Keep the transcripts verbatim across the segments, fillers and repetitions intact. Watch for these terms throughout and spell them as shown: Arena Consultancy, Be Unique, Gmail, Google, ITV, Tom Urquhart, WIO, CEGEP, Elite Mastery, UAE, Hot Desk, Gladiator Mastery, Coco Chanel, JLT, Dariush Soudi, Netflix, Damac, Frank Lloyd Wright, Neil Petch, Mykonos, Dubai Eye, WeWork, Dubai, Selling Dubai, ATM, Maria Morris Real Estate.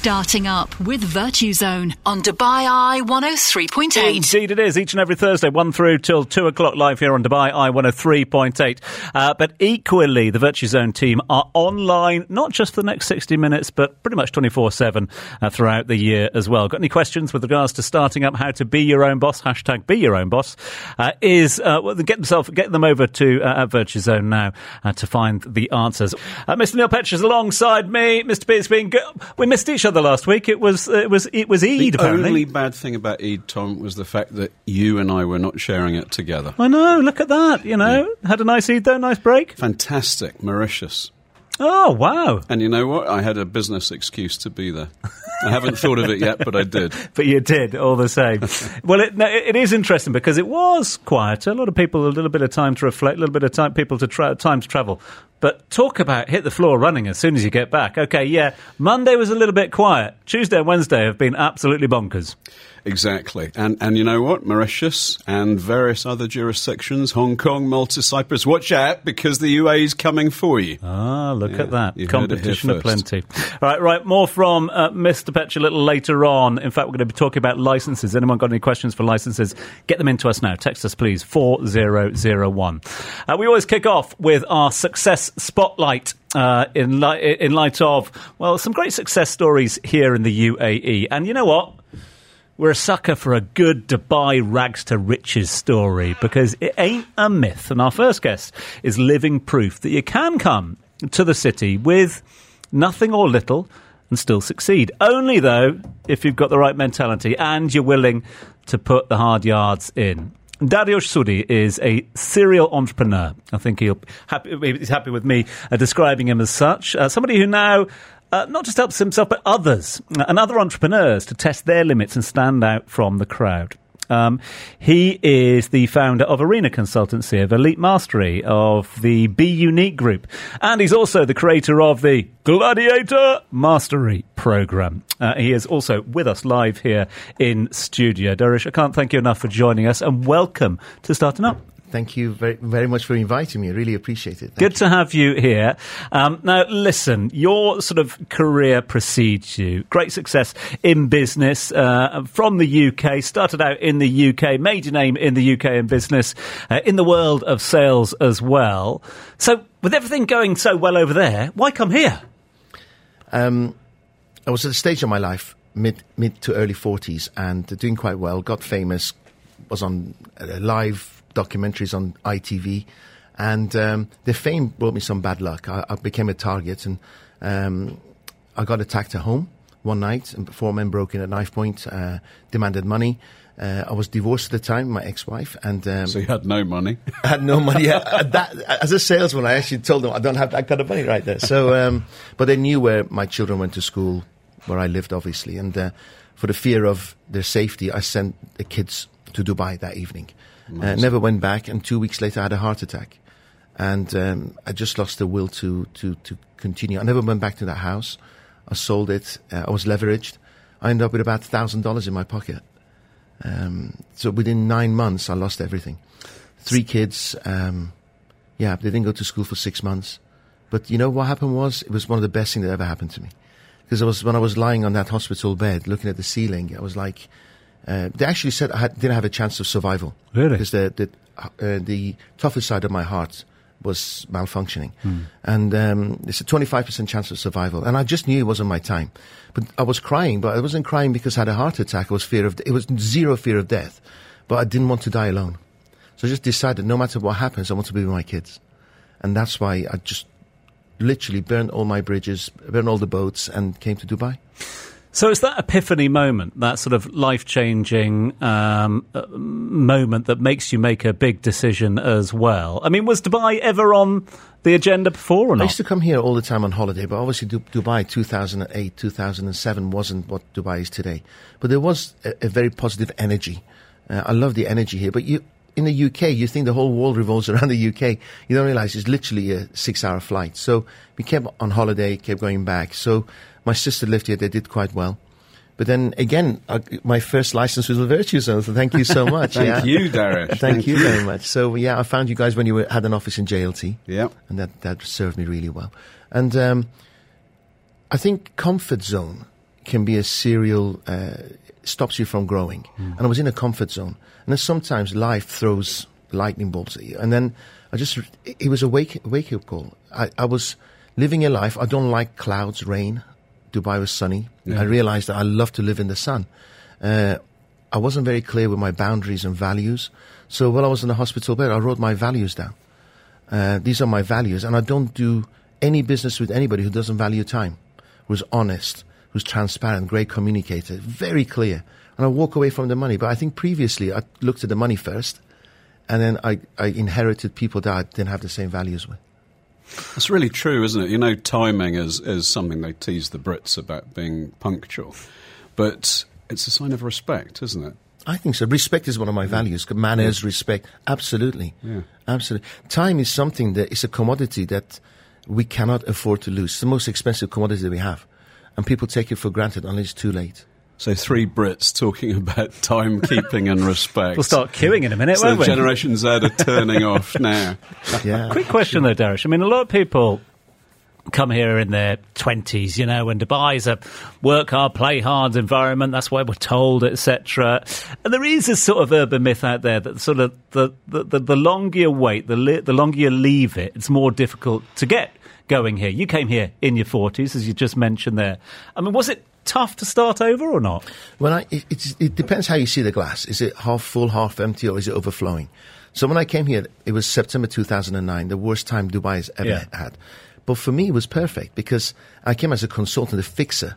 Starting Up with VirtuZone on Dubai Eye one oh three point eight. Indeed it is, each and every Thursday, one through till two o'clock live here on Dubai Eye one oh three point eight. Uh, but equally, the VirtuZone team are online, not just for the next sixty minutes, but pretty much twenty-four seven uh, throughout the year as well. Got any questions with regards to starting up, how to be your own boss, hashtag be your own boss, uh, is uh, get, themselves, get them over to uh, at VirtuZone now uh, to find the answers. Uh, Mister Neil Petch is alongside me. Mister P, it's been good. We missed each other last week. It was it was it was Eid. The apparently. only bad thing about Eid, Tom, was the fact that you and I were not sharing it together. I know. Look at that. You know, yeah. Had a nice Eid though. Nice break. Fantastic, Mauritius. Oh wow! And you know what? I had a business excuse to be there. I haven't thought of it yet, but I did. But you did, all the same. Well, it, no, it is interesting because it was quieter. A lot of people, a little bit of time to reflect, a little bit of time, people to tra- time to travel. But talk about hit the floor running as soon as you get back. Okay, yeah, Monday was a little bit quiet. Tuesday and Wednesday have been absolutely bonkers. Exactly. And and you know what? Mauritius and various other jurisdictions, Hong Kong, Malta, Cyprus, watch out because the U A E is coming for you. Ah, look yeah, at that. Competition aplenty. Right, right. More from uh, Mister Petch a little later on. In fact, we're going to be talking about licences. Anyone got any questions for licences? Get them into us now. Text us, please, four zero zero one. Uh, we always kick off with our success spotlight. Uh, in, li- in light of, well, some great success stories here in the U A E. And you know what? We're a sucker for a good Dubai rags-to-riches story because it ain't a myth. And our first guest is living proof that you can come to the city with nothing or little and still succeed. Only, though, if you've got the right mentality and you're willing to put the hard yards in. Dariush Soudi is a serial entrepreneur. I think he'll happy, he's happy with me uh, describing him as such. Uh, somebody who now... Uh, not just helps himself, but others and other entrepreneurs to test their limits and stand out from the crowd. Um, he is the founder of Arena Consultancy, of Elite Mastery, of the Be Unique group, and he's also the creator of the Gladiator Mastery program. Uh, he is also with us live here in studio. Dariush, I can't thank you enough for joining us, and welcome to Starting Up. Thank you very, very much for inviting me. I really appreciate it. Thank Good you. to have you here. Um, now, listen, your sort of career precedes you. Great success in business uh, from the U K. Started out in the U K, made your name in the U K in business, uh, in the world of sales as well. So with everything going so well over there, why come here? Um, I was at a stage of my life, mid, mid to early forties, and doing quite well, got famous, was on a live... documentaries on I T V, and um, their fame brought me some bad luck. I, I became a target, and um, I got attacked at home one night, and four men broke in at knife point, uh, demanded money. Uh, I was divorced at the time, my ex-wife, and um, so you had no money. I had no money. Yeah, that, as a salesman, I actually told them I don't have that kind of money right there. So, um, but they knew where my children went to school, where I lived, obviously, and uh, for the fear of their safety, I sent the kids to Dubai that evening. Nice. Uh, never went back, and two weeks later I had a heart attack, and um, I just lost the will to, to, to continue. I never went back to that house. I sold it. Uh, I was leveraged. I ended up with about one thousand dollars in my pocket. Um, so within nine months I lost everything. Three kids. Um, yeah, they didn't go to school for six months. But you know what happened was, it was one of the best things that ever happened to me. Because I was, when I was lying on that hospital bed looking at the ceiling, I was like... Uh, they actually said I had, didn't have a chance of survival. Really? Because the the, uh, the toughest side of my heart was malfunctioning. Mm. And um, it's a twenty-five percent chance of survival. And I just knew it wasn't my time. But I was crying, but I wasn't crying because I had a heart attack. It was fear of, it was zero fear of death. But I didn't want to die alone. So I just decided no matter what happens, I want to be with my kids. And that's why I just literally burned all my bridges, burned all the boats, and came to Dubai. So it's that epiphany moment, that sort of life-changing um, moment that makes you make a big decision as well. I mean, was Dubai ever on the agenda before or not? I used to come here all the time on holiday, but obviously du- Dubai two thousand eight, two thousand seven wasn't what Dubai is today. But there was a, a very positive energy. Uh, I love the energy here. But you, in the U K, you think the whole world revolves around the U K. You don't realise it's literally a six-hour flight. So we kept on holiday, kept going back. So... my sister lived here. They did quite well. But then, again, uh, my first license was with VirtuZone, so thank you so much. thank yeah. you, Dariush. thank you very much. So, yeah, I found you guys when you were, had an office in J L T. Yeah. And that, that served me really well. And um, I think comfort zone can be a serial, uh, stops you from growing. Mm. And I was in a comfort zone. And then sometimes life throws lightning bolts at you. And then I just, it was a wake, wake up call. I, I was living a life. I don't like clouds, rain. Dubai was sunny. Yeah. I realized that I love to live in the sun. Uh, I wasn't very clear with my boundaries and values. So while I was in the hospital bed, I wrote my values down. Uh, these are my values. And I don't do any business with anybody who doesn't value time, who's honest, who's transparent, great communicator, very clear. And I walk away from the money. But I think previously I looked at the money first, and then I, I inherited people that I didn't have the same values with. That's really true, isn't it? You know, timing is, is something they tease the Brits about being punctual. But it's a sign of respect, isn't it? I think so. Respect is one of my values. Manners, yeah. Respect, absolutely. Yeah. Absolutely. Time is something that is a commodity that we cannot afford to lose. It's the most expensive commodity that we have. And people take it for granted unless it's too late. So three Brits talking about timekeeping and respect. We'll start queuing in a minute, so won't we? Generation Z are turning off now. Yeah. Quick question, though, Dariush. I mean, a lot of people come here in their twenties, you know, and Dubai's a work hard, play hard environment. That's why we're told, et cetera. And there is this sort of urban myth out there that sort of the, the, the, the longer you wait, the, li- the longer you leave it, it's more difficult to get going here. You came here in your forties, as you just mentioned there. I mean, was it tough to start over or not? Well, I, it, it's, it depends how you see the glass. Is it half full, half empty, or is it overflowing? So when I came here, it was September two thousand nine, the worst time Dubai has ever yeah. had. But for me, it was perfect because I came as a consultant, a fixer.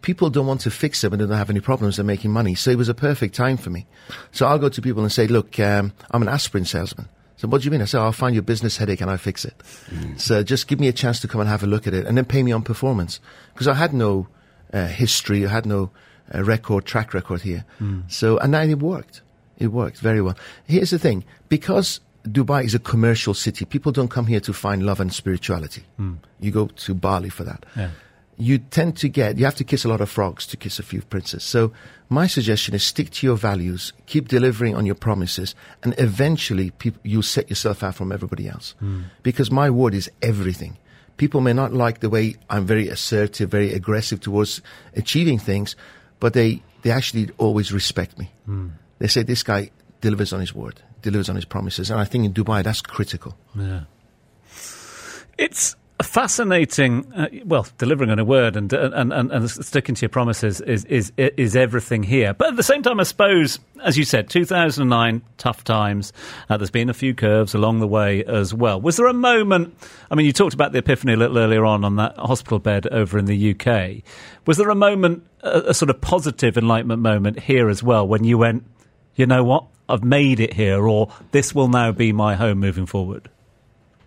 People don't want to fix it when they don't have any problems. They're making money. So it was a perfect time for me. So I'll go to people and say, look, um, I'm an aspirin salesman. So what do you mean? I said, I'll find your business headache and I'll fix it. Mm. So just give me a chance to come and have a look at it and then pay me on performance. Because I had no uh, history. I had no uh, record, track record here. Mm. So, and then it worked. It worked very well. Here's the thing. Because Dubai is a commercial city, people don't come here to find love and spirituality. Mm. You go to Bali for that. Yeah. You tend to get, you have to kiss a lot of frogs to kiss a few princes. So my suggestion is stick to your values, keep delivering on your promises, and eventually people, you'll set yourself out from everybody else. Mm. Because my word is everything. People may not like the way I'm very assertive, very aggressive towards achieving things, but they, they actually always respect me. Mm. They say, this guy delivers on his word, delivers on his promises. And I think in Dubai, that's critical. Yeah. It's fascinating. Uh, well, delivering on a word and and, and and sticking to your promises is is is everything here. But at the same time, I suppose, as you said, two thousand nine, tough times. Uh, there's been a few curves along the way as well. Was there a moment, I mean, you talked about the epiphany a little earlier on, on that hospital bed over in the U K. Was there a moment, a, a sort of positive enlightenment moment here as well, when you went, you know what, I've made it here, or this will now be my home moving forward?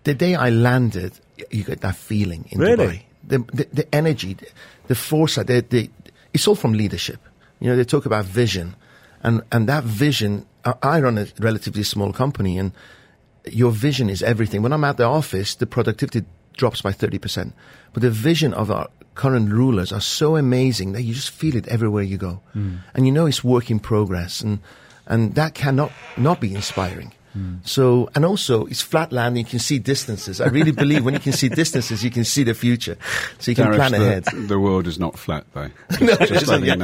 The day I landed, you get that feeling in really? Dubai. The, the, the energy, the, the foresight, the, the, it's all from leadership. You know, they talk about vision. And, and that vision, I run a relatively small company, and your vision is everything. When I'm at the office, the productivity drops by thirty percent. But the vision of our current rulers are so amazing that you just feel it everywhere you go. Mm. And you know it's work in progress. And, and that cannot not be inspiring. Mm. So, and also, it's flat land, and you can see distances. I really believe when you can see distances, you can see the future. So you can Dariush, plan the, ahead. The world is not flat, though. Just, no, just isn't, yeah.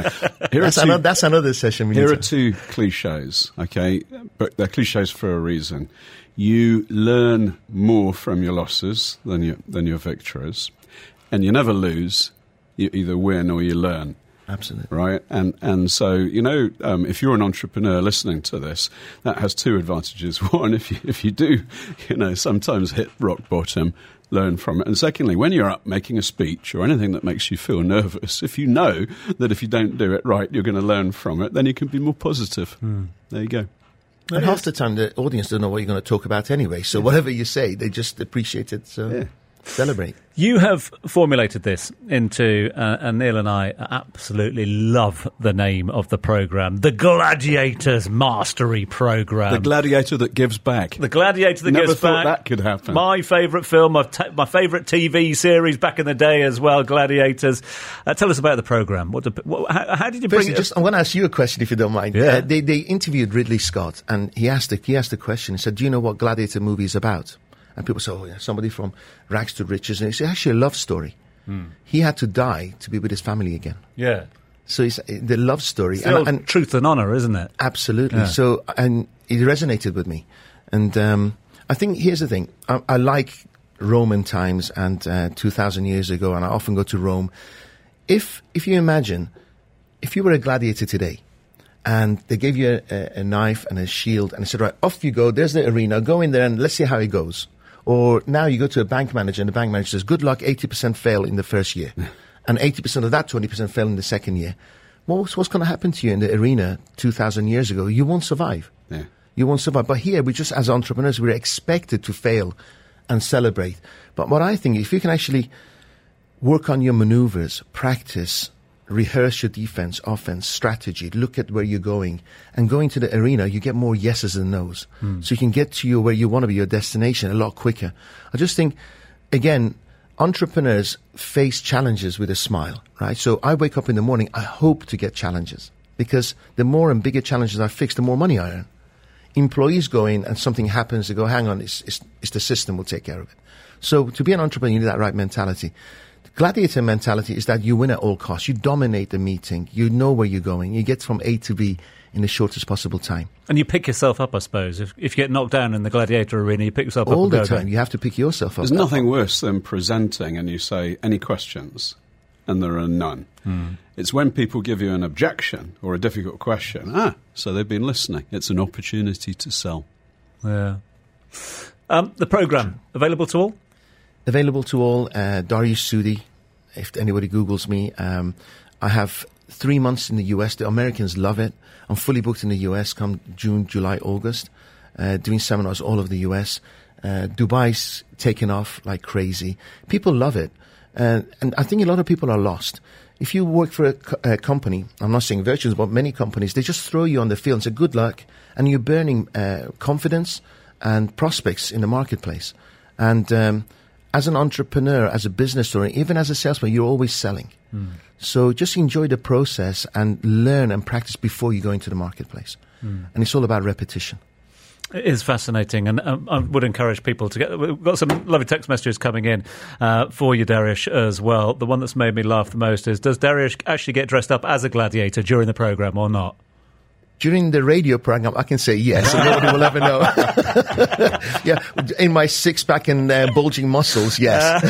here that's, two, another, that's another session. We here are two cliches, okay? But they're cliches for a reason. You learn more from your losses than your, than your victories. And you never lose. You either win or you learn. Absolutely. Right? And and so, you know, um, if you're an entrepreneur listening to this, that has two advantages. One, if you, if you do, you know, sometimes hit rock bottom, learn from it. And secondly, when you're up making a speech or anything that makes you feel nervous, if you know that if you don't do it right, you're going to learn from it, then you can be more positive. Mm. There you go. And half the time, the audience don't know what you're going to talk about anyway. So whatever you say, they just appreciate it. So. Yeah. Celebrate. You have formulated this into, uh, and Neil and I absolutely love the name of the programme, the Gladiator's Mastery Programme. The Gladiator that gives back. The Gladiator that Never gives back. Never thought that could happen. My favourite film, my, t- my favourite T V series back in the day as well, Gladiators. Uh, tell us about the programme. What, do, what how, how did you bring it? Just, I want to ask you a question, if you don't mind. Yeah. Uh, they, they interviewed Ridley Scott, and he asked, a, he asked a question. He said, do you know what Gladiator movie is about? And people say, oh, yeah, somebody from rags to riches. And it's actually a love story. Mm. He had to die to be with his family again. Yeah. So it's the love story. It's the and, and truth and honor, isn't it? Absolutely. Yeah. So, and it resonated with me. And um, I think here's the thing. I, I like Roman times and uh, two thousand years ago, and I often go to Rome. If if you imagine, if you were a gladiator today, and they gave you a, a knife and a shield, and they said, right, off you go, there's the arena, go in there and let's see how it goes. Or now you go to a bank manager, and the bank manager says, good luck, eighty percent fail in the first year. And eighty percent of that, twenty percent fail in the second year. Well, what's, what's going to happen to you in the arena two thousand years ago? You won't survive. Yeah. You won't survive. But here, we just, as entrepreneurs, we're expected to fail and celebrate. But what I think, if you can actually work on your maneuvers, practice, rehearse your defense, offense, strategy, look at where you're going, and going to the arena, you get more yeses than nos. Mm. So you can get to you where you want to be, your destination, a lot quicker. I just think, again, entrepreneurs face challenges with a smile, right? So I wake up in the morning, I hope to get challenges, because the more and bigger challenges I fix, the more money I earn. Employees go in and something happens, they go, hang on, it's, it's, it's the system, we'll take care of it. So to be an entrepreneur, you need that right mentality. The gladiator mentality is that you win at all costs. You dominate the meeting. You know where you're going. You get from A to B in the shortest possible time. And you pick yourself up, I suppose. If, if you get knocked down in the gladiator arena, you pick yourself up. All the time. You have to pick yourself up. There's nothing worse than presenting and you say, any questions? And there are none. Mm. It's when people give you an objection or a difficult question. Ah, so they've been listening. It's an opportunity to sell. Yeah. Um, the programme, available to all? Available to all. Uh, Dariush Soudi, if anybody Googles me. Um, I have three months in the U S. The Americans love it. I'm fully booked in the U S come June, July, August, uh, doing seminars all over the U S. Uh, Dubai's taken off like crazy. People love it. Uh, and I think a lot of people are lost. If you work for a, co- a company, I'm not saying VirtuZone, but many companies, they just throw you on the field and say, good luck, and you're burning uh, confidence and prospects in the marketplace. And um, as an entrepreneur, as a business owner, even as a salesman, you're always selling. Mm. So just enjoy the process and learn and practice before you go into the marketplace. Mm. And it's all about repetition. It is fascinating, and um, I would encourage people to get... We've got some lovely text messages coming in uh, for you, Dariush, as well. The one that's made me laugh the most is, does Dariush actually get dressed up as a gladiator during the programme or not? During the radio programme, I can say yes, and nobody will ever know. Yeah, in my six-pack and uh, bulging muscles, yes.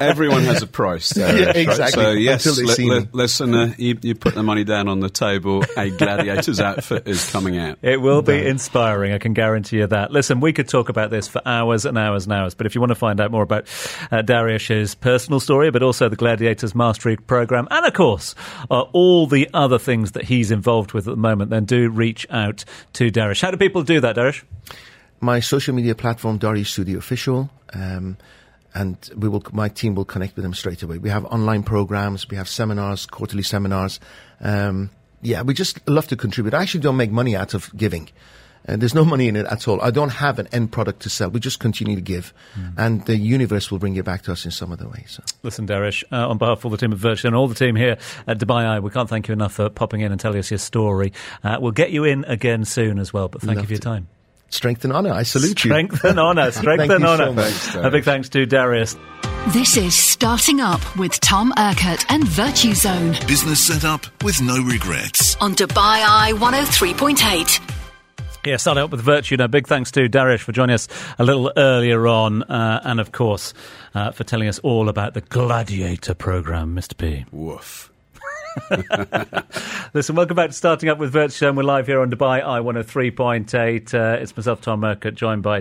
Everyone has a price, Dariush, yeah, exactly. Right? So, yes, Until they li- li- listener, you, you put the money down on the table, a gladiator's outfit is coming out. It will be inspiring, I can guarantee you that. Listen, we could talk about this for hours and hours and hours, but if you want to find out more about uh, Dariush's personal story, but also the Gladiator's Mastery programme, and, of course, uh, all the other things that he's involved with at the moment, then do reach out to Dariush. How do people do that, Dariush? My social media platform, Dariush Soudi Official, um, and we will. My team will connect with them straight away. We have online programs, we have seminars, quarterly seminars. Um, yeah, we just love to contribute. I actually don't make money out of giving. Uh, there's no money in it at all. I don't have an end product to sell. We just continue to give. Mm. And the universe will bring it back to us in some other way. So. Listen, Dariush, uh, on behalf of all the team at VirtuZone and all the team here at Dubai Eye, we can't thank you enough for popping in and telling us your story. Uh, we'll get you in again soon as well, but thank Loved you for your time. It. Strength and honour. I salute you. Strength and honour. Strength and honour. So a big thanks to Dariush. This is Starting Up with Tom Urquhart and VirtuZone. Business set up with no regrets. On Dubai Eye one oh three point eight. Yeah, starting up with VirtuZone. Now, big thanks to Dariush for joining us a little earlier on, uh, and of course uh, for telling us all about the Gladiator programme, Mister P. Woof. Listen, welcome back to Starting Up with VirtuZone. We're live here on Dubai Eye one oh three point eight. Uh, it's myself, Tom Merkitt, joined by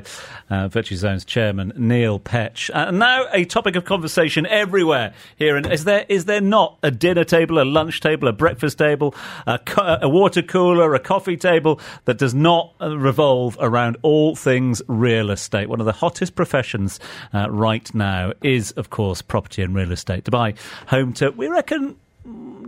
uh, VirtuZone's chairman, Neil Petch. And now a topic of conversation everywhere here. And is there is there not a dinner table, a lunch table, a breakfast table, a, co- a water cooler, a coffee table that does not revolve around all things real estate? One of the hottest professions uh, right now is, of course, property and real estate. Dubai home to, we reckon,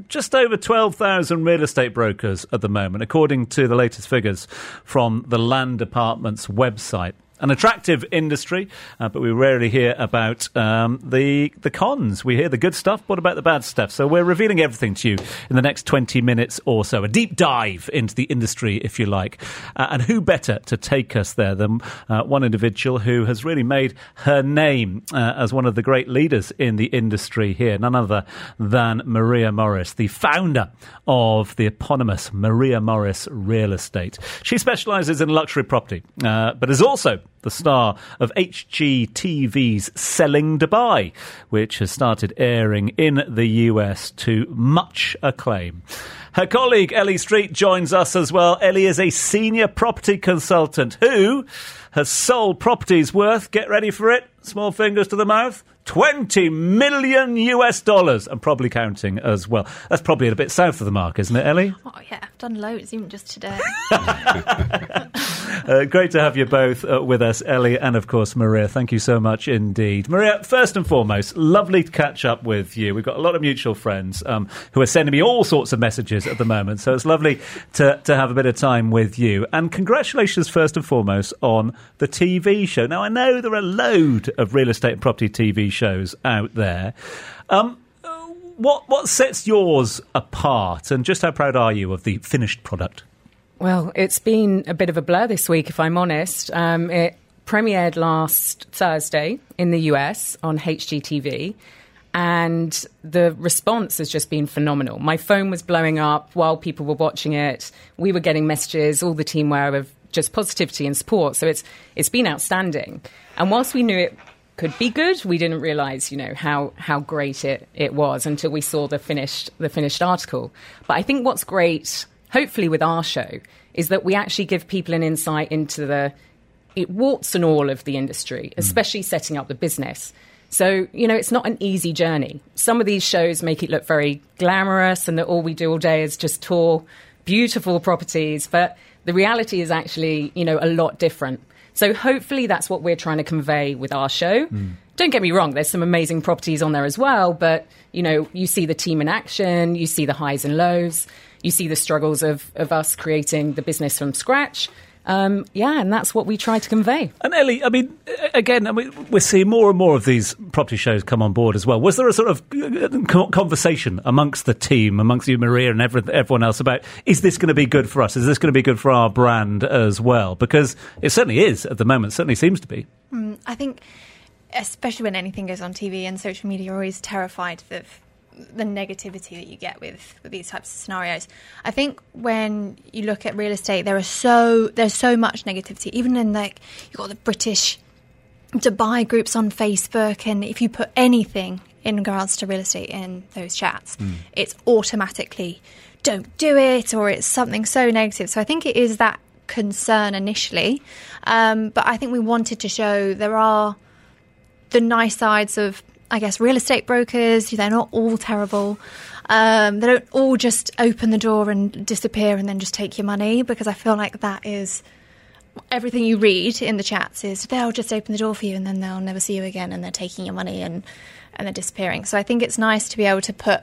just over twelve thousand real estate brokers at the moment, according to the latest figures from the Land Department's website. an attractive industry, uh, but we rarely hear about um, the the cons. We hear the good stuff, what about the bad stuff? So we're revealing everything to you in the next twenty minutes or so. A deep dive into the industry, if you like. Uh, and who better to take us there than uh, one individual who has really made her name uh, as one of the great leaders in the industry here. None other than Maria Morris, the founder of the eponymous Maria Morris Real Estate. She specialises in luxury property, uh, but is also the star of H G T V's Selling Dubai, which has started airing in the U S to much acclaim. Her colleague Ellie Street joins us as well. Ellie is a senior property consultant who has sold properties worth, get ready for it, small fingers to the mouth, twenty million US dollars, and probably counting as well. That's probably a bit south of the mark, isn't it, Ellie? Oh, yeah, I've done loads, even just today. uh, great to have you both uh, with us, Ellie and, of course, Maria. Thank you so much indeed. Maria, first and foremost, lovely to catch up with you. We've got a lot of mutual friends um, who are sending me all sorts of messages at the moment, so it's lovely to, to have a bit of time with you. And congratulations, first and foremost, on the T V show. Now, I know there are a load of real estate and property T V shows out there. Um, what what sets yours apart, and just how proud are you of the finished product? Well, it's been a bit of a blur this week, if I'm honest. Um, it premiered last Thursday in the U S on H G T V, and the response has just been phenomenal. My phone was blowing up while people were watching it. We were getting messages, all the team were, of just positivity and support. So it's it's been outstanding. And whilst we knew it could be good, we didn't realise, you know, how how great it, it was until we saw the finished the finished article. But I think what's great, hopefully, with our show is that we actually give people an insight into the it warts and all of the industry, especially mm. setting up the business. So, you know, it's not an easy journey. Some of these shows make it look very glamorous and that all we do all day is just tour beautiful properties, but the reality is actually, you know, a lot different. So hopefully that's what we're trying to convey with our show. Mm. Don't get me wrong, there's some amazing properties on there as well, but, you know, you see the team in action, you see the highs and lows, you see the struggles of, of us creating the business from scratch. Um, yeah, and that's what we try to convey. And Ellie, I mean, again, I mean, we're seeing more and more of these property shows come on board as well. Was there a sort of conversation amongst the team, amongst you, Maria, and everyone else about, is this going to be good for us? Is this going to be good for our brand as well? Because it certainly is at the moment, certainly seems to be. Mm, I think, especially when anything goes on T V and social media, you're always terrified of the negativity that you get with, with these types of scenarios. I think when you look at real estate, there are so there's so much negativity. Even in, like, you've got the British Dubai groups on Facebook, and if you put anything in regards to real estate in those chats, mm. it's automatically don't do it, or it's something so negative. So I think it is that concern initially. Um, but I think we wanted to show there are the nice sides of, I guess, real estate brokers. They're not all terrible. Um, they don't all just open the door and disappear and then just take your money, because I feel like that is everything you read in the chats is they'll just open the door for you and then they'll never see you again and they're taking your money and, and they're disappearing. So I think it's nice to be able to put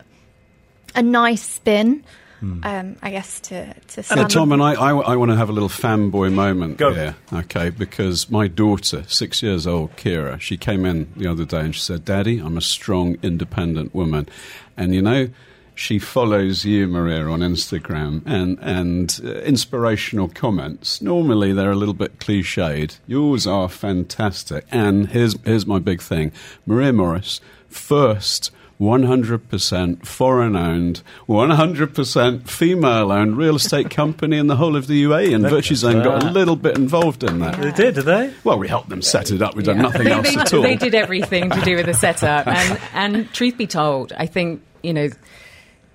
a nice spin, mm. um, I guess, to, to some... And Tom, and I, I, I want to have a little fanboy moment Go. here, okay, because my daughter, six years old, Kira, she came in the other day and she said, Daddy, I'm a strong, independent woman. And, you know, she follows you, Maria, on Instagram, and, and uh, inspirational comments. Normally they're a little bit cliched. Yours are fantastic. And here's here's my big thing. Maria Morris, first one hundred percent foreign-owned, one hundred percent female-owned real estate company in the whole of the U A E, and VirtuZone got a little bit involved in that. They did, did they? Well, we helped them set it up. We've yeah. done nothing they, else they, at all. They did everything to do with the setup. And, and truth be told, I think, you know,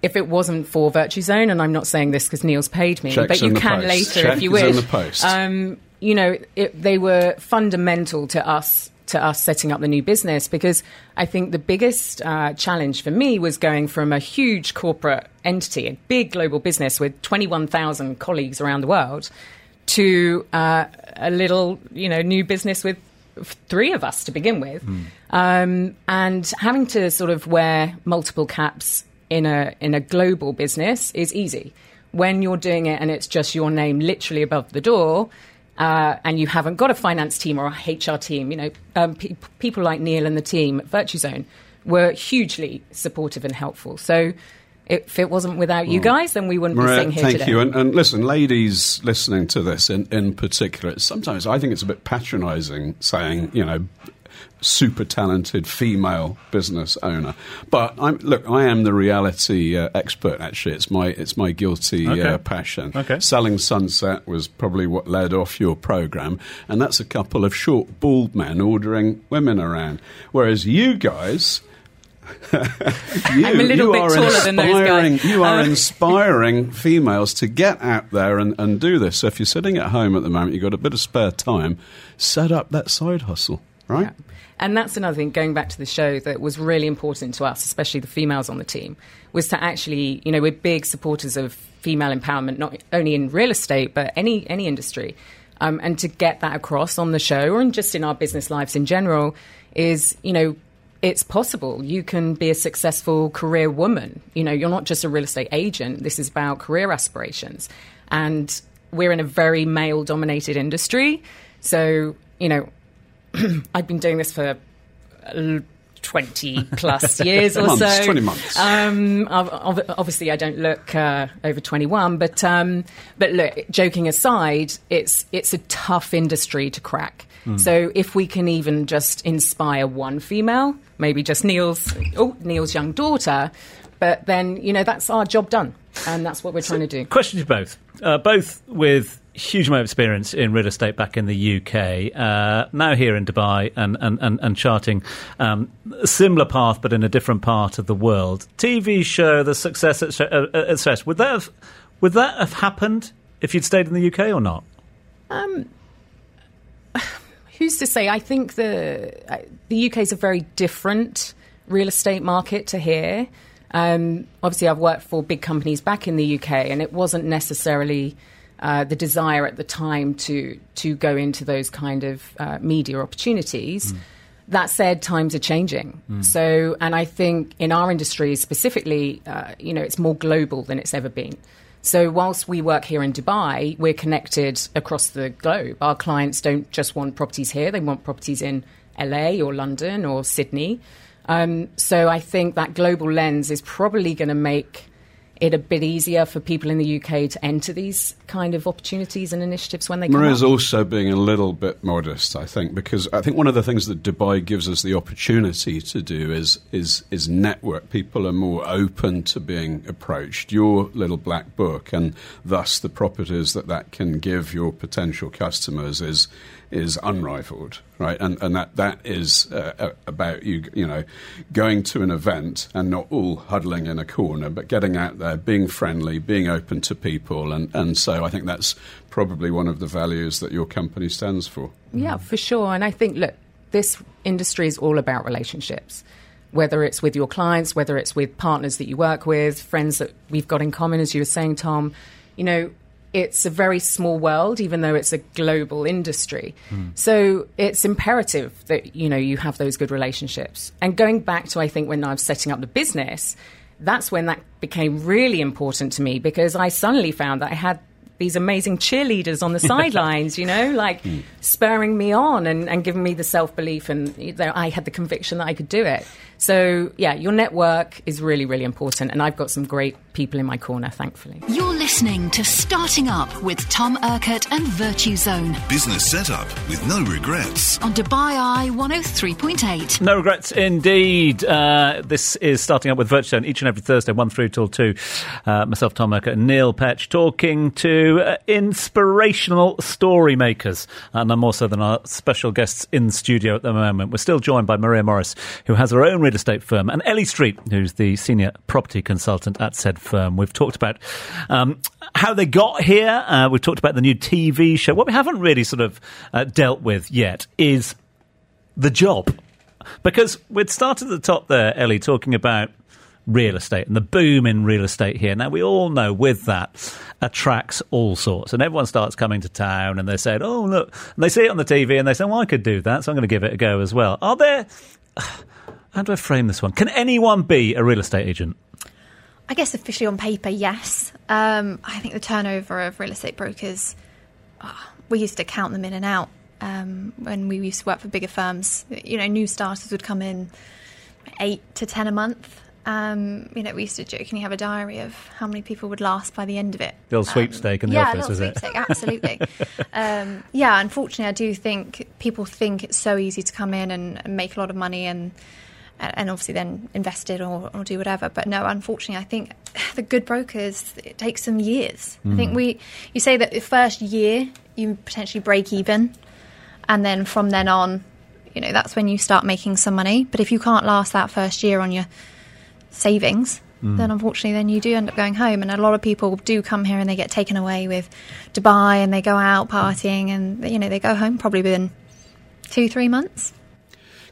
if it wasn't for VirtuZone, and I'm not saying this because Neil's paid me, Check's but you can post. later Check if you wish. In the post. Um, you know, it, they were fundamental to us to us setting up the new business, because I think the biggest uh, challenge for me was going from a huge corporate entity, a big global business with twenty-one thousand colleagues around the world, to uh, a little, you know, new business with three of us to begin with. Mm. Um, and having to sort of wear multiple caps in a in a global business is easy. When you're doing it and it's just your name literally above the door, uh, and you haven't got a finance team or a H R team, you know, um, pe- people like Neil and the team at VirtuZone were hugely supportive and helpful. So if it wasn't without you guys, then we wouldn't Maria, be sitting here thank today. Thank you. And, and listen, ladies listening to this in, in particular, it's sometimes I think it's a bit patronising saying, you know, super talented female business owner. But I'm, look, I am the reality uh, expert, actually. It's my it's my guilty okay. uh, passion. Okay. Selling Sunset was probably what led off your program, and that's a couple of short, bald men ordering women around. Whereas you guys... you, I'm a little bit taller than those guys. You are um, inspiring females to get out there and, and do this. So if you're sitting at home at the moment, you've got a bit of spare time, set up that side hustle, right? Yeah. And that's another thing, going back to the show, that was really important to us, especially the females on the team, was to actually, you know, we're big supporters of female empowerment, not only in real estate, but any any industry. Um, and to get that across on the show and just in our business lives in general is, you know, it's possible. You can be a successful career woman. You know, you're not just a real estate agent. This is about career aspirations. And we're in a very male-dominated industry. So, you know, I've been doing this for twenty-plus years or months, so. twenty months. Um, obviously, I don't look uh, over twenty-one. But, um, but look, joking aside, it's it's a tough industry to crack. Mm. So if we can even just inspire one female, maybe just Neil's oh, Neil's young daughter, but then, you know, that's our job done. And that's what we're so trying to do. Question to both. Uh, both with huge amount of experience in real estate back in the U K, uh, now here in Dubai and, and, and, and charting um, a similar path but in a different part of the world. T V show, the success, et cetera, et cetera. Would that have, would that have happened if you'd stayed in the U K or not? Um... Who's to say? I think the the U K is a very different real estate market to here. Um, obviously, I've worked for big companies back in the U K, and it wasn't necessarily uh, the desire at the time to to go into those kind of uh, media opportunities. Mm. That said, times are changing. Mm. So, and I think in our industry specifically, uh, you know, it's more global than it's ever been. So whilst we work here in Dubai, we're connected across the globe. Our clients don't just want properties here. They want properties in L A or London or Sydney. Um, so I think that global lens is probably going to make it a bit easier for people in the U K to enter these kind of opportunities and initiatives when they come. Maria's up. Also being a little bit modest, I think, because I think one of the things that Dubai gives us the opportunity to do is is is network. People are more open to being approached. Your little black book and thus the properties that that can give your potential customers is is unrivaled, right? And and that, that is uh, about you, you know, going to an event and not all huddling in a corner, but getting out there, being friendly, being open to people. And, and so I think that's probably one of the values that your company stands for. Yeah, for sure. And I think, look, this industry is all about relationships, whether it's with your clients, whether it's with partners that you work with, friends that we've got in common, as you were saying, Tom, you know, it's a very small world, even though it's a global industry. Mm. So it's imperative that, you know, you have those good relationships. And going back to, I think, when I was setting up the business, that's when that became really important to me, because I suddenly found that I had these amazing cheerleaders on the sidelines, you know, like mm. spurring me on and, and giving me the self-belief, and you know, I had the conviction that I could do it. So, yeah, your network is really, really important, and I've got some great people in my corner, thankfully. You're listening to Starting Up with Tom Urquhart and VirtuZone. Business setup with no regrets. On Dubai Eye one oh three point eight. No regrets indeed. Uh, this is Starting Up with VirtuZone each and every Thursday, one through till two. Uh, myself, Tom Urquhart, and Neil Petch, talking to Uh, inspirational story makers, and I'm also than our special guests in the studio at the moment. We're still joined by Maria Morris, who has her own real estate firm, and Ellie Street, who's the senior property consultant at said firm. We've talked about um, how they got here. Uh, we've talked about the new T V show. What we haven't really sort of uh, dealt with yet is the job, because we'd started at the top there, Ellie, talking about real estate and the boom in real estate here. Now, we all know with that attracts all sorts, and everyone starts coming to town and they say, oh, look, and they see it on the T V and they say, well, I could do that, so I'm going to give it a go as well. Are there, how do I frame this one? Can anyone be a real estate agent? I guess officially on paper, yes. Um, I think the turnover of real estate brokers, oh, we used to count them in and out um, when we used to work for bigger firms. You know, new starters would come in eight to ten a month. Um, you know, we used to jokingly have a diary of how many people would last by the end of it. Little sweepstake um, in the yeah, office, is it? Yeah, little sweepstake, absolutely. um, yeah, unfortunately, I do think people think it's so easy to come in and, and make a lot of money and and obviously then invest it or, or do whatever. But no, unfortunately, I think the good brokers, it takes them years. Mm. I think we, you say that the first year you potentially break even, and then from then on, you know, that's when you start making some money. But if you can't last that first year on your savings, mm. then unfortunately then you do end up going home. And a lot of people do come here and they get taken away with Dubai and they go out partying and, you know, they go home probably within two, three months.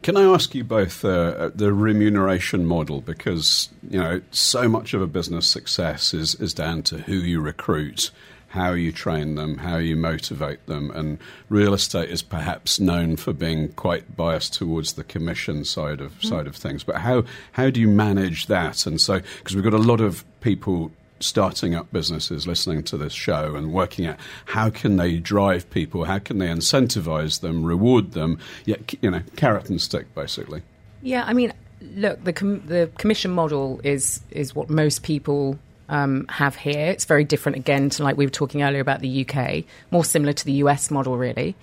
Can I ask you both uh, the remuneration model? Because, you know, so much of a business success is, is down to who you recruit, how you train them, how you motivate them. And real estate is perhaps known for being quite biased towards the commission side of mm. side of things. But how, how do you manage that? And so, because we've got a lot of people starting up businesses listening to this show and working out how can they drive people, how can they incentivize them, reward them, yet, you know, carrot and stick, basically. Yeah, I mean, look, the com- the commission model is is what most people um, have here. It's very different, again, to like we were talking earlier about the U K, more similar to the U S model, really.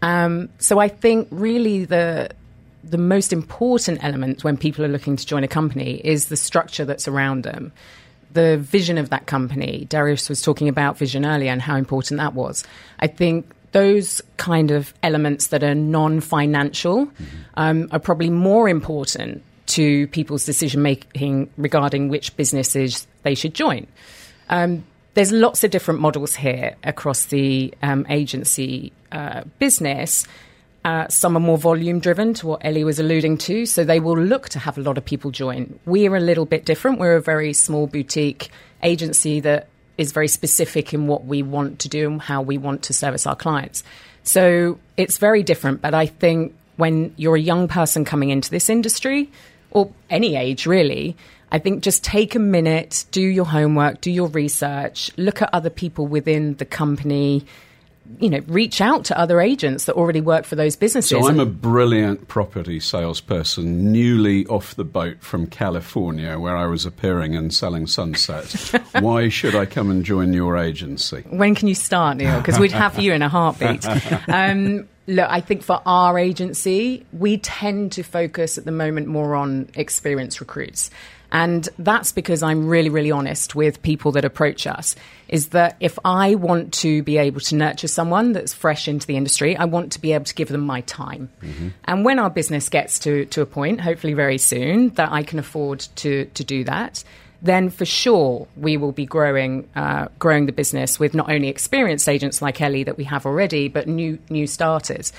Um, so I think really the the most important element when people are looking to join a company is the structure that's around them. The vision of that company. Dariush was talking about vision earlier and how important that was. I think those kind of elements that are non-financial mm-hmm. um, are probably more important to people's decision-making regarding which businesses they should join. Um, there's lots of different models here across the um, agency uh, business. Uh, some are more volume-driven to what Ellie was alluding to, so they will look to have a lot of people join. We're a little bit different. We're a very small boutique agency that is very specific in what we want to do and how we want to service our clients. So it's very different, but I think when you're a young person coming into this industry, or any age really, I think just take a minute, do your homework, do your research, look at other people within the company, you know, reach out to other agents that already work for those businesses. So I'm a brilliant property salesperson, newly off the boat from California, where I was appearing and selling sunsets. Why should I come and join your agency? When can you start, Neil? Because we'd have you in a heartbeat. Um, look, I think for our agency, we tend to focus at the moment more on experienced recruits. And that's because I'm really, really honest with people that approach us, is that if I want to be able to nurture someone that's fresh into the industry, I want to be able to give them my time. Mm-hmm. And when our business gets to, to a point, hopefully very soon, that I can afford to, to do that, then for sure we will be growing uh, growing the business with not only experienced agents like Ellie that we have already, but new new starters.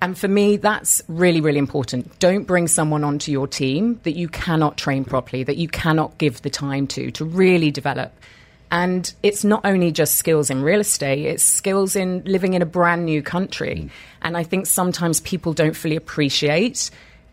And for me, that's really, really important. Don't bring someone onto your team that you cannot train properly, that you cannot give the time to, to really develop. And it's not only just skills in real estate, it's skills in living in a brand new country. And I think sometimes people don't fully appreciate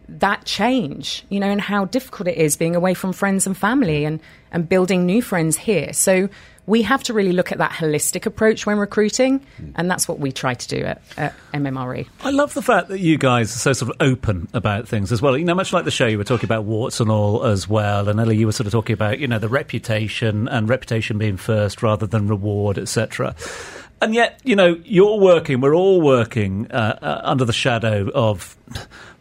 that change, you know, and how difficult it is being away from friends and family and, and building new friends here. So we have to really look at that holistic approach when recruiting, and that's what we try to do at, at M M R E. I love the fact that you guys are so sort of open about things as well. You know, much like the show, you were talking about warts and all as well, and Ellie, you were sort of talking about, you know, the reputation and reputation being first rather than reward, et cetera. And yet, you know, you're working, we're all working uh, uh, under the shadow of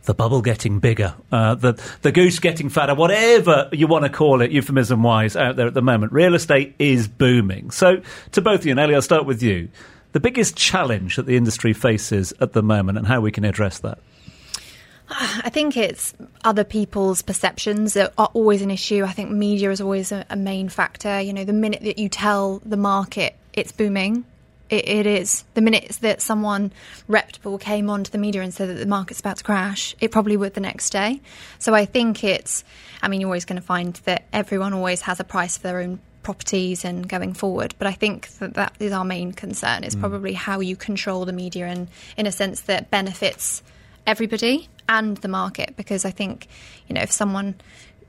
the bubble getting bigger, uh, the the goose getting fatter, whatever you want to call it, euphemism-wise, out there at the moment. Real estate is booming. So to both of you, and Ellie, I'll start with you. The biggest challenge that the industry faces at the moment and how we can address that? I think it's other people's perceptions that are always an issue. I think media is always a, a main factor. You know, the minute that you tell the market it's booming, It, it is. The minute that someone reputable came onto the media and said that the market's about to crash, it probably would the next day. So I think it's, I mean, you're always going to find that everyone always has a price for their own properties and going forward. But I think that that is our main concern, is mm. probably how you control the media and in a sense that benefits everybody and the market. Because I think, you know, if someone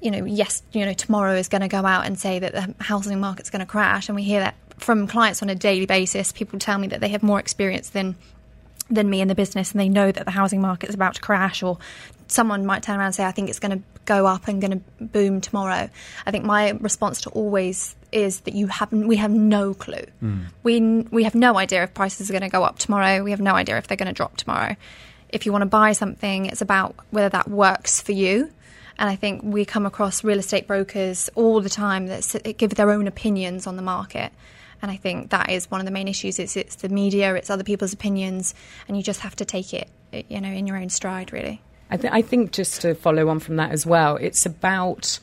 you know, yes, you know, tomorrow is going to go out and say that the housing market's going to crash. And we hear that from clients on a daily basis. People tell me that they have more experience than than me in the business, and they know that the housing market is about to crash, or someone might turn around and say, I think it's going to go up and going to boom tomorrow. I think my response to always is that you have, we have no clue. Mm. We we have no idea if prices are going to go up tomorrow. We have no idea if they're going to drop tomorrow. If you want to buy something, it's about whether that works for you. And I think we come across real estate brokers all the time that give their own opinions on the market. And I think that is one of the main issues. It's, it's the media, it's other people's opinions, and you just have to take it, you know, in your own stride, really. I, th- I think just to follow on from that as well, it's about,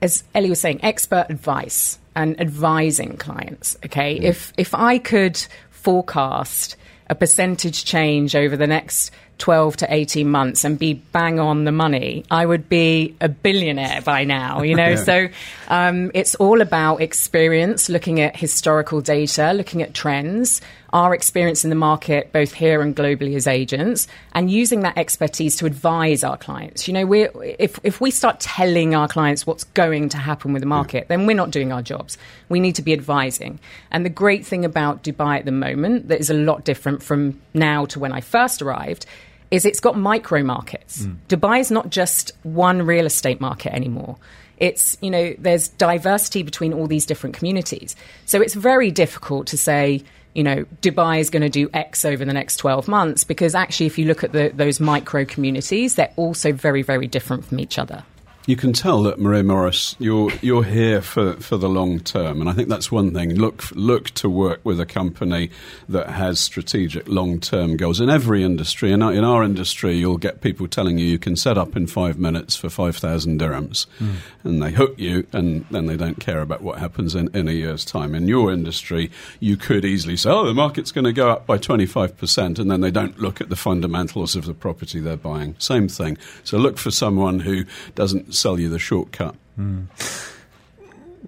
as Ellie was saying, expert advice and advising clients, okay? Mm. If if I could forecast a percentage change over the next twelve to eighteen months and be bang on the money, I would be a billionaire by now, you know. Yeah. So um, it's all about experience, looking at historical data, looking at trends, our experience in the market, both here and globally as agents, and using that expertise to advise our clients. You know, we're, if, if we start telling our clients what's going to happen with the market, yeah, then we're not doing our jobs. We need to be advising. And the great thing about Dubai at the moment, that is a lot different from now to when I first arrived, is it's got micro markets. Mm. Dubai is not just one real estate market anymore. It's, you know, there's diversity between all these different communities. So it's very difficult to say, you know, Dubai is going to do X over the next twelve months, because actually if you look at the, those micro communities, they're also very, very different from each other. You can tell that, Maria Morris, you're you're here for, for the long term, and I think that's one thing. Look look to work with a company that has strategic long-term goals in every industry. And in, in our industry, you'll get people telling you you can set up in five minutes for five thousand dirhams, mm, and they hook you, and then they don't care about what happens in, in a year's time. In your industry, you could easily say, oh, the market's going to go up by twenty-five percent, and then they don't look at the fundamentals of the property they're buying. Same thing. So look for someone who doesn't sell you the shortcut. Mm.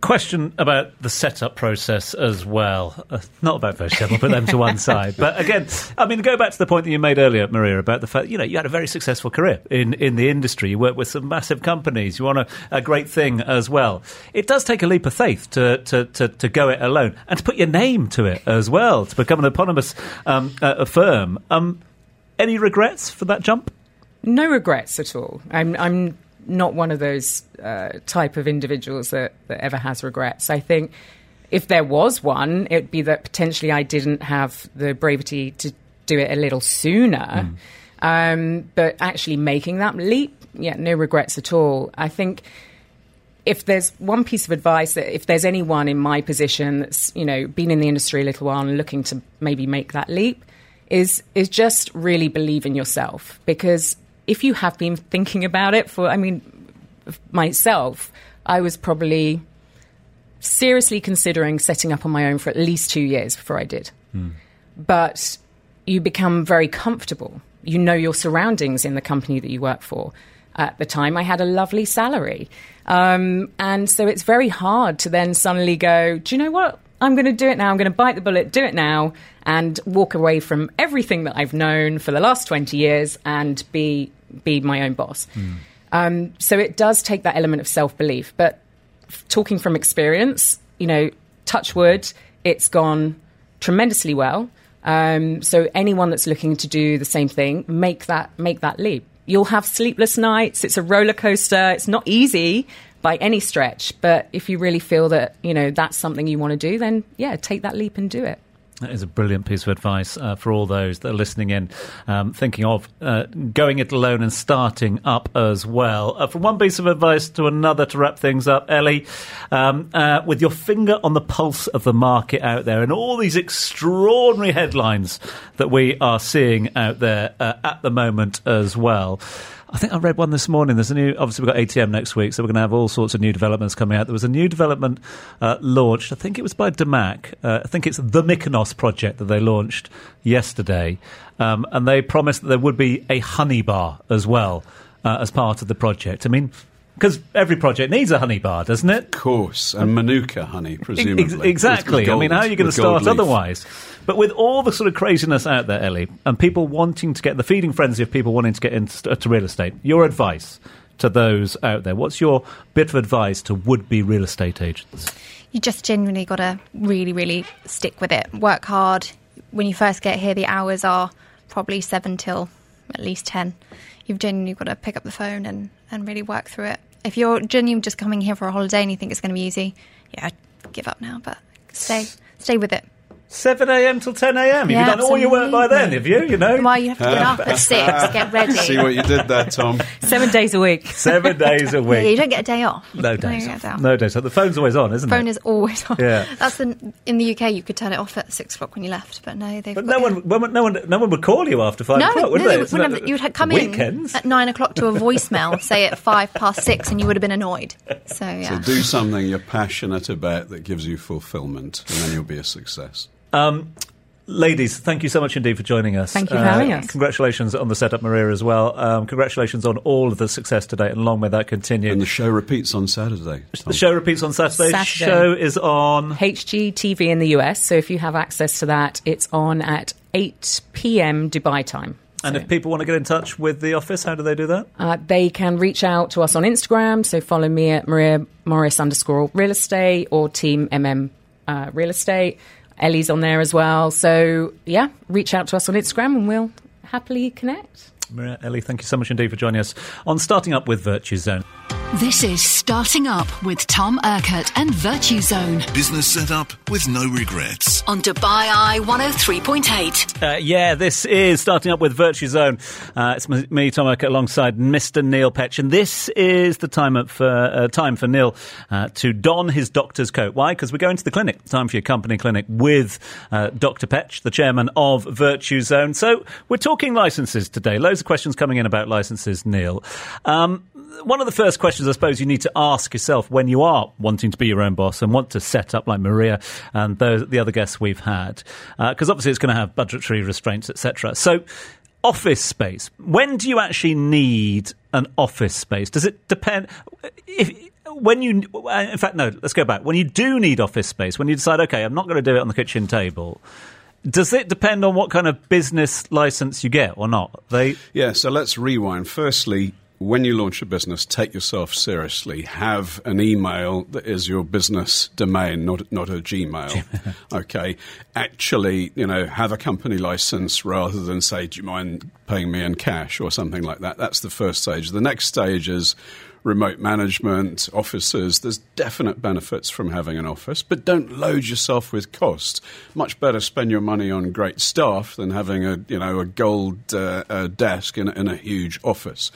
Question about the setup process as well. Uh, not about VirtuZone, I'll put them to one side. But again, I mean, go back to the point that you made earlier, Maria, about the fact, you know, you had a very successful career in, in the industry. You worked with some massive companies. You won a, a great thing as well. It does take a leap of faith to, to, to, to go it alone and to put your name to it as well, to become an eponymous um, uh, firm. Um, any regrets for that jump? No regrets at all. I'm... I'm not one of those uh, type of individuals that, that ever has regrets. I think if there was one, it'd be that potentially I didn't have the bravery to do it a little sooner. Mm. Um, but actually making that leap, yeah, no regrets at all. I think if there's one piece of advice, that if there's anyone in my position that's, you know, been in the industry a little while and looking to maybe make that leap, is is just really believe in yourself. Because if you have been thinking about it for, I mean, myself, I was probably seriously considering setting up on my own for at least two years before I did. Mm. But you become very comfortable. You know your surroundings in the company that you work for. At the time, I had a lovely salary. Um, and so it's very hard to then suddenly go, do you know what? I'm going to do it now. I'm going to bite the bullet, do it now, and walk away from everything that I've known for the last twenty years and be be my own boss. Mm. Um, so it does take that element of self-belief. But f- talking from experience, you know, touch wood, it's gone tremendously well. Um, so anyone that's looking to do the same thing, make that make that leap. You'll have sleepless nights. It's a roller coaster. It's not easy by any stretch, but if you really feel that, you know, that's something you want to do, then yeah, take that leap and do it. That is a brilliant piece of advice uh, for all those that are listening in, um, thinking of uh, going it alone and starting up as well. Uh, from one piece of advice to another to wrap things up, Ellie, um, uh, with your finger on the pulse of the market out there and all these extraordinary headlines that we are seeing out there uh, at the moment as well. I think I read one this morning. There's a new, obviously we've got A T M next week, so we're going to have all sorts of new developments coming out. There was a new development uh, launched. I think it was by Damac. Uh, I think it's the Mykonos project that they launched yesterday. Um, and they promised that there would be a honey bar as well uh, as part of the project. I mean, because every project needs a honey bar, doesn't it? Of course, and Manuka honey, presumably. Ex- exactly. With gold, I mean, how are you going to start otherwise? But with all the sort of craziness out there, Ellie, and people wanting to get, the feeding frenzy of people wanting to get into to real estate, your advice to those out there? What's your bit of advice to would-be real estate agents? You just genuinely got to really, really stick with it. Work hard. When you first get here, the hours are probably seven till at least ten. You've genuinely got to pick up the phone and, and really work through it. If you're genuinely just coming here for a holiday and you think it's going to be easy, yeah, I'd give up now, but stay stay with it. seven a.m. till ten a.m. You've yeah, done absolutely. all your work by then, have you? You know? Why you have to get up at six, get ready. See what you did there, Tom. Seven days a week. Seven days a week. Yeah, you don't get a day off. No days off. off. No days off. The phone's always on, isn't Phone it? Phone is always on. Yeah. That's the, in the U K, you could turn it off at six o'clock when you left, but no, they've. But no one, no one, no one would call you after five no, o'clock, would no, they? they would you would come weekends. in at nine o'clock to a voicemail, say at five past six, and you would have been annoyed. So yeah. So do something you're passionate about that gives you fulfilment, and then you'll be a success. Um, ladies, thank you so much indeed for joining us. Thank you for uh, having us. Congratulations on the setup, Maria, as well. Um, congratulations on all of the success today, and long may that continue. And the show repeats on Saturday. Tom. The show repeats on Saturday. The show is on H G T V in the U S, so if you have access to that, it's on at eight p.m. Dubai time. So. And if people want to get in touch with the office, how do they do that? Uh, they can reach out to us on Instagram, so follow me at Maria Morris underscore real estate or Team M M uh, real estate. Ellie's on there as well. So, yeah, reach out to us on Instagram and we'll happily connect. Maria, Ellie, thank you so much indeed for joining us on Starting Up with VirtuZone. This is Starting Up with Tom Urquhart and VirtuZone. Business set up with no regrets. On Dubai Eye one oh three point eight. Uh, yeah, this is Starting Up with VirtuZone. Uh, it's me, Tom Urquhart, alongside Mister Neil Petch. And this is the time for, uh, time for Neil uh, to don his doctor's coat. Why? Because we're going to the clinic. Time for your company clinic with uh, Doctor Petch, the chairman of VirtuZone. So we're talking licenses today. Loads of questions coming in about licenses, Neil. Um, one of the first questions, I suppose, you need to ask yourself when you are wanting to be your own boss and want to set up like Maria and those, the other guests we've had, because uh, obviously it's going to have budgetary restraints, et cetera. So office space, when do you actually need an office space? Does it depend? If, when you, in fact, no, let's go back. When you do need office space, when you decide, OK, I'm not going to do it on the kitchen table, does it depend on what kind of business license you get or not? They Yeah, so let's rewind. Firstly, when you launch a business, take yourself seriously. Have an email that is your business domain, not not a Gmail. Okay. Actually, you know, have a company license rather than say, do you mind paying me in cash or something like that? That's the first stage. The next stage is remote management, offices. There's definite benefits from having an office, but don't load yourself with cost. Much better spend your money on great staff than having a you know a gold uh, a desk in, in a huge office.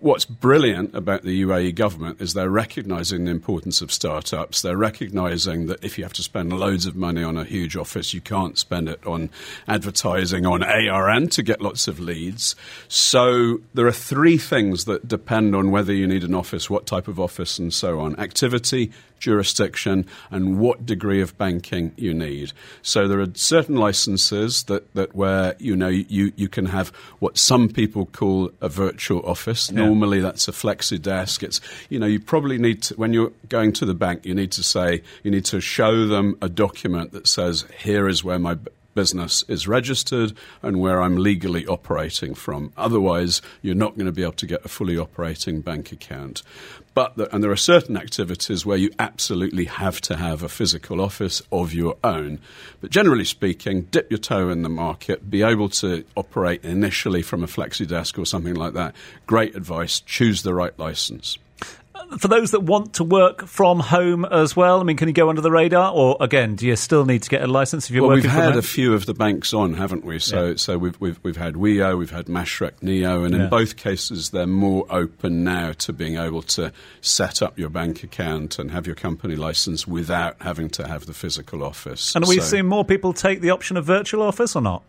What's brilliant about the U A E government is they're recognising the importance of startups. They're recognising that if you have to spend loads of money on a huge office, you can't spend it on advertising, on A R N to get lots of leads. So there are three things that depend on whether you need an office, what type of office and so on. Activity, jurisdiction, and what degree of banking you need. So there are certain licenses that, that where you know you, you can have what some people call a virtual office. Yeah. Normally that's a flexi desk. It's you know you probably need to, when you're going to the bank, you need to say you need to show them a document that says here is where my business is registered and where I'm legally operating from. Otherwise, you're not going to be able to get a fully operating bank account. But the, and there are certain activities where you absolutely have to have a physical office of your own. But generally speaking, dip your toe in the market, be able to operate initially from a flexi desk or something like that. Great advice. Choose the right license. For those that want to work from home as well, I mean, can you go under the radar? Or, again, do you still need to get a licence if you're well, working from home? Well, we've had a few of the banks on, haven't we? So yeah. so we've, we've we've had W I O, we've had Mashreq Neo, and yeah. in both cases they're more open now to being able to set up your bank account and have your company licence without having to have the physical office. And are we so. seeing more people take the option of virtual office or not?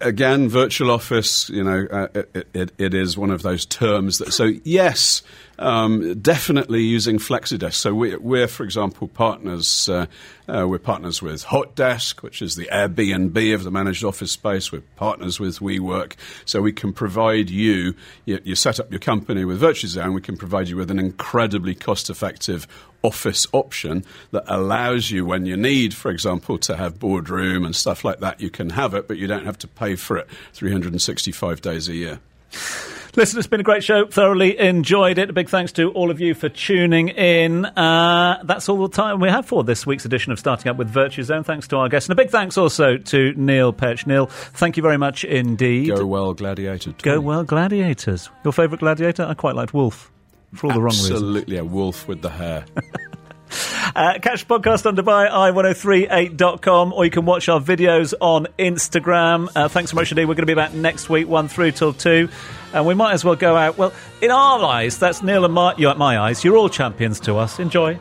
Again, virtual office, you know, uh, it, it, it is one of those terms that, so yes, um, definitely using FlexiDesk. So we, we're, for example, partners, uh, uh, we're partners with Hot Desk, which is the Airbnb of the managed office space. We're partners with WeWork. So we can provide you, you, you set up your company with VirtuZone, we can provide you with an incredibly cost-effective office option that allows you, when you need, for example, to have boardroom and stuff like that, you can have it, but you don't have to pay for it three hundred sixty-five days a year. Listen, it's been a great show. Thoroughly enjoyed it. A big thanks to all of you for tuning in. Uh, that's all the time we have for this week's edition of Starting Up with VirtuZone. Thanks to our guests. And a big thanks also to Neil Petch. Neil, thank you very much indeed. Go well, Gladiator. Go well, Gladiators. Your favourite Gladiator? I quite liked Wolf. For all the Absolutely, wrong reasons. Absolutely, yeah, a wolf with the hair. Uh, catch the podcast on Dubai i ten thirty-eight dot com, or you can watch our videos on Instagram. Uh, thanks so much indeed. We're going to be back next week, one through till two, and we might as well go out. Well, in our eyes, that's Neil and my, my eyes. You're all champions to us. Enjoy.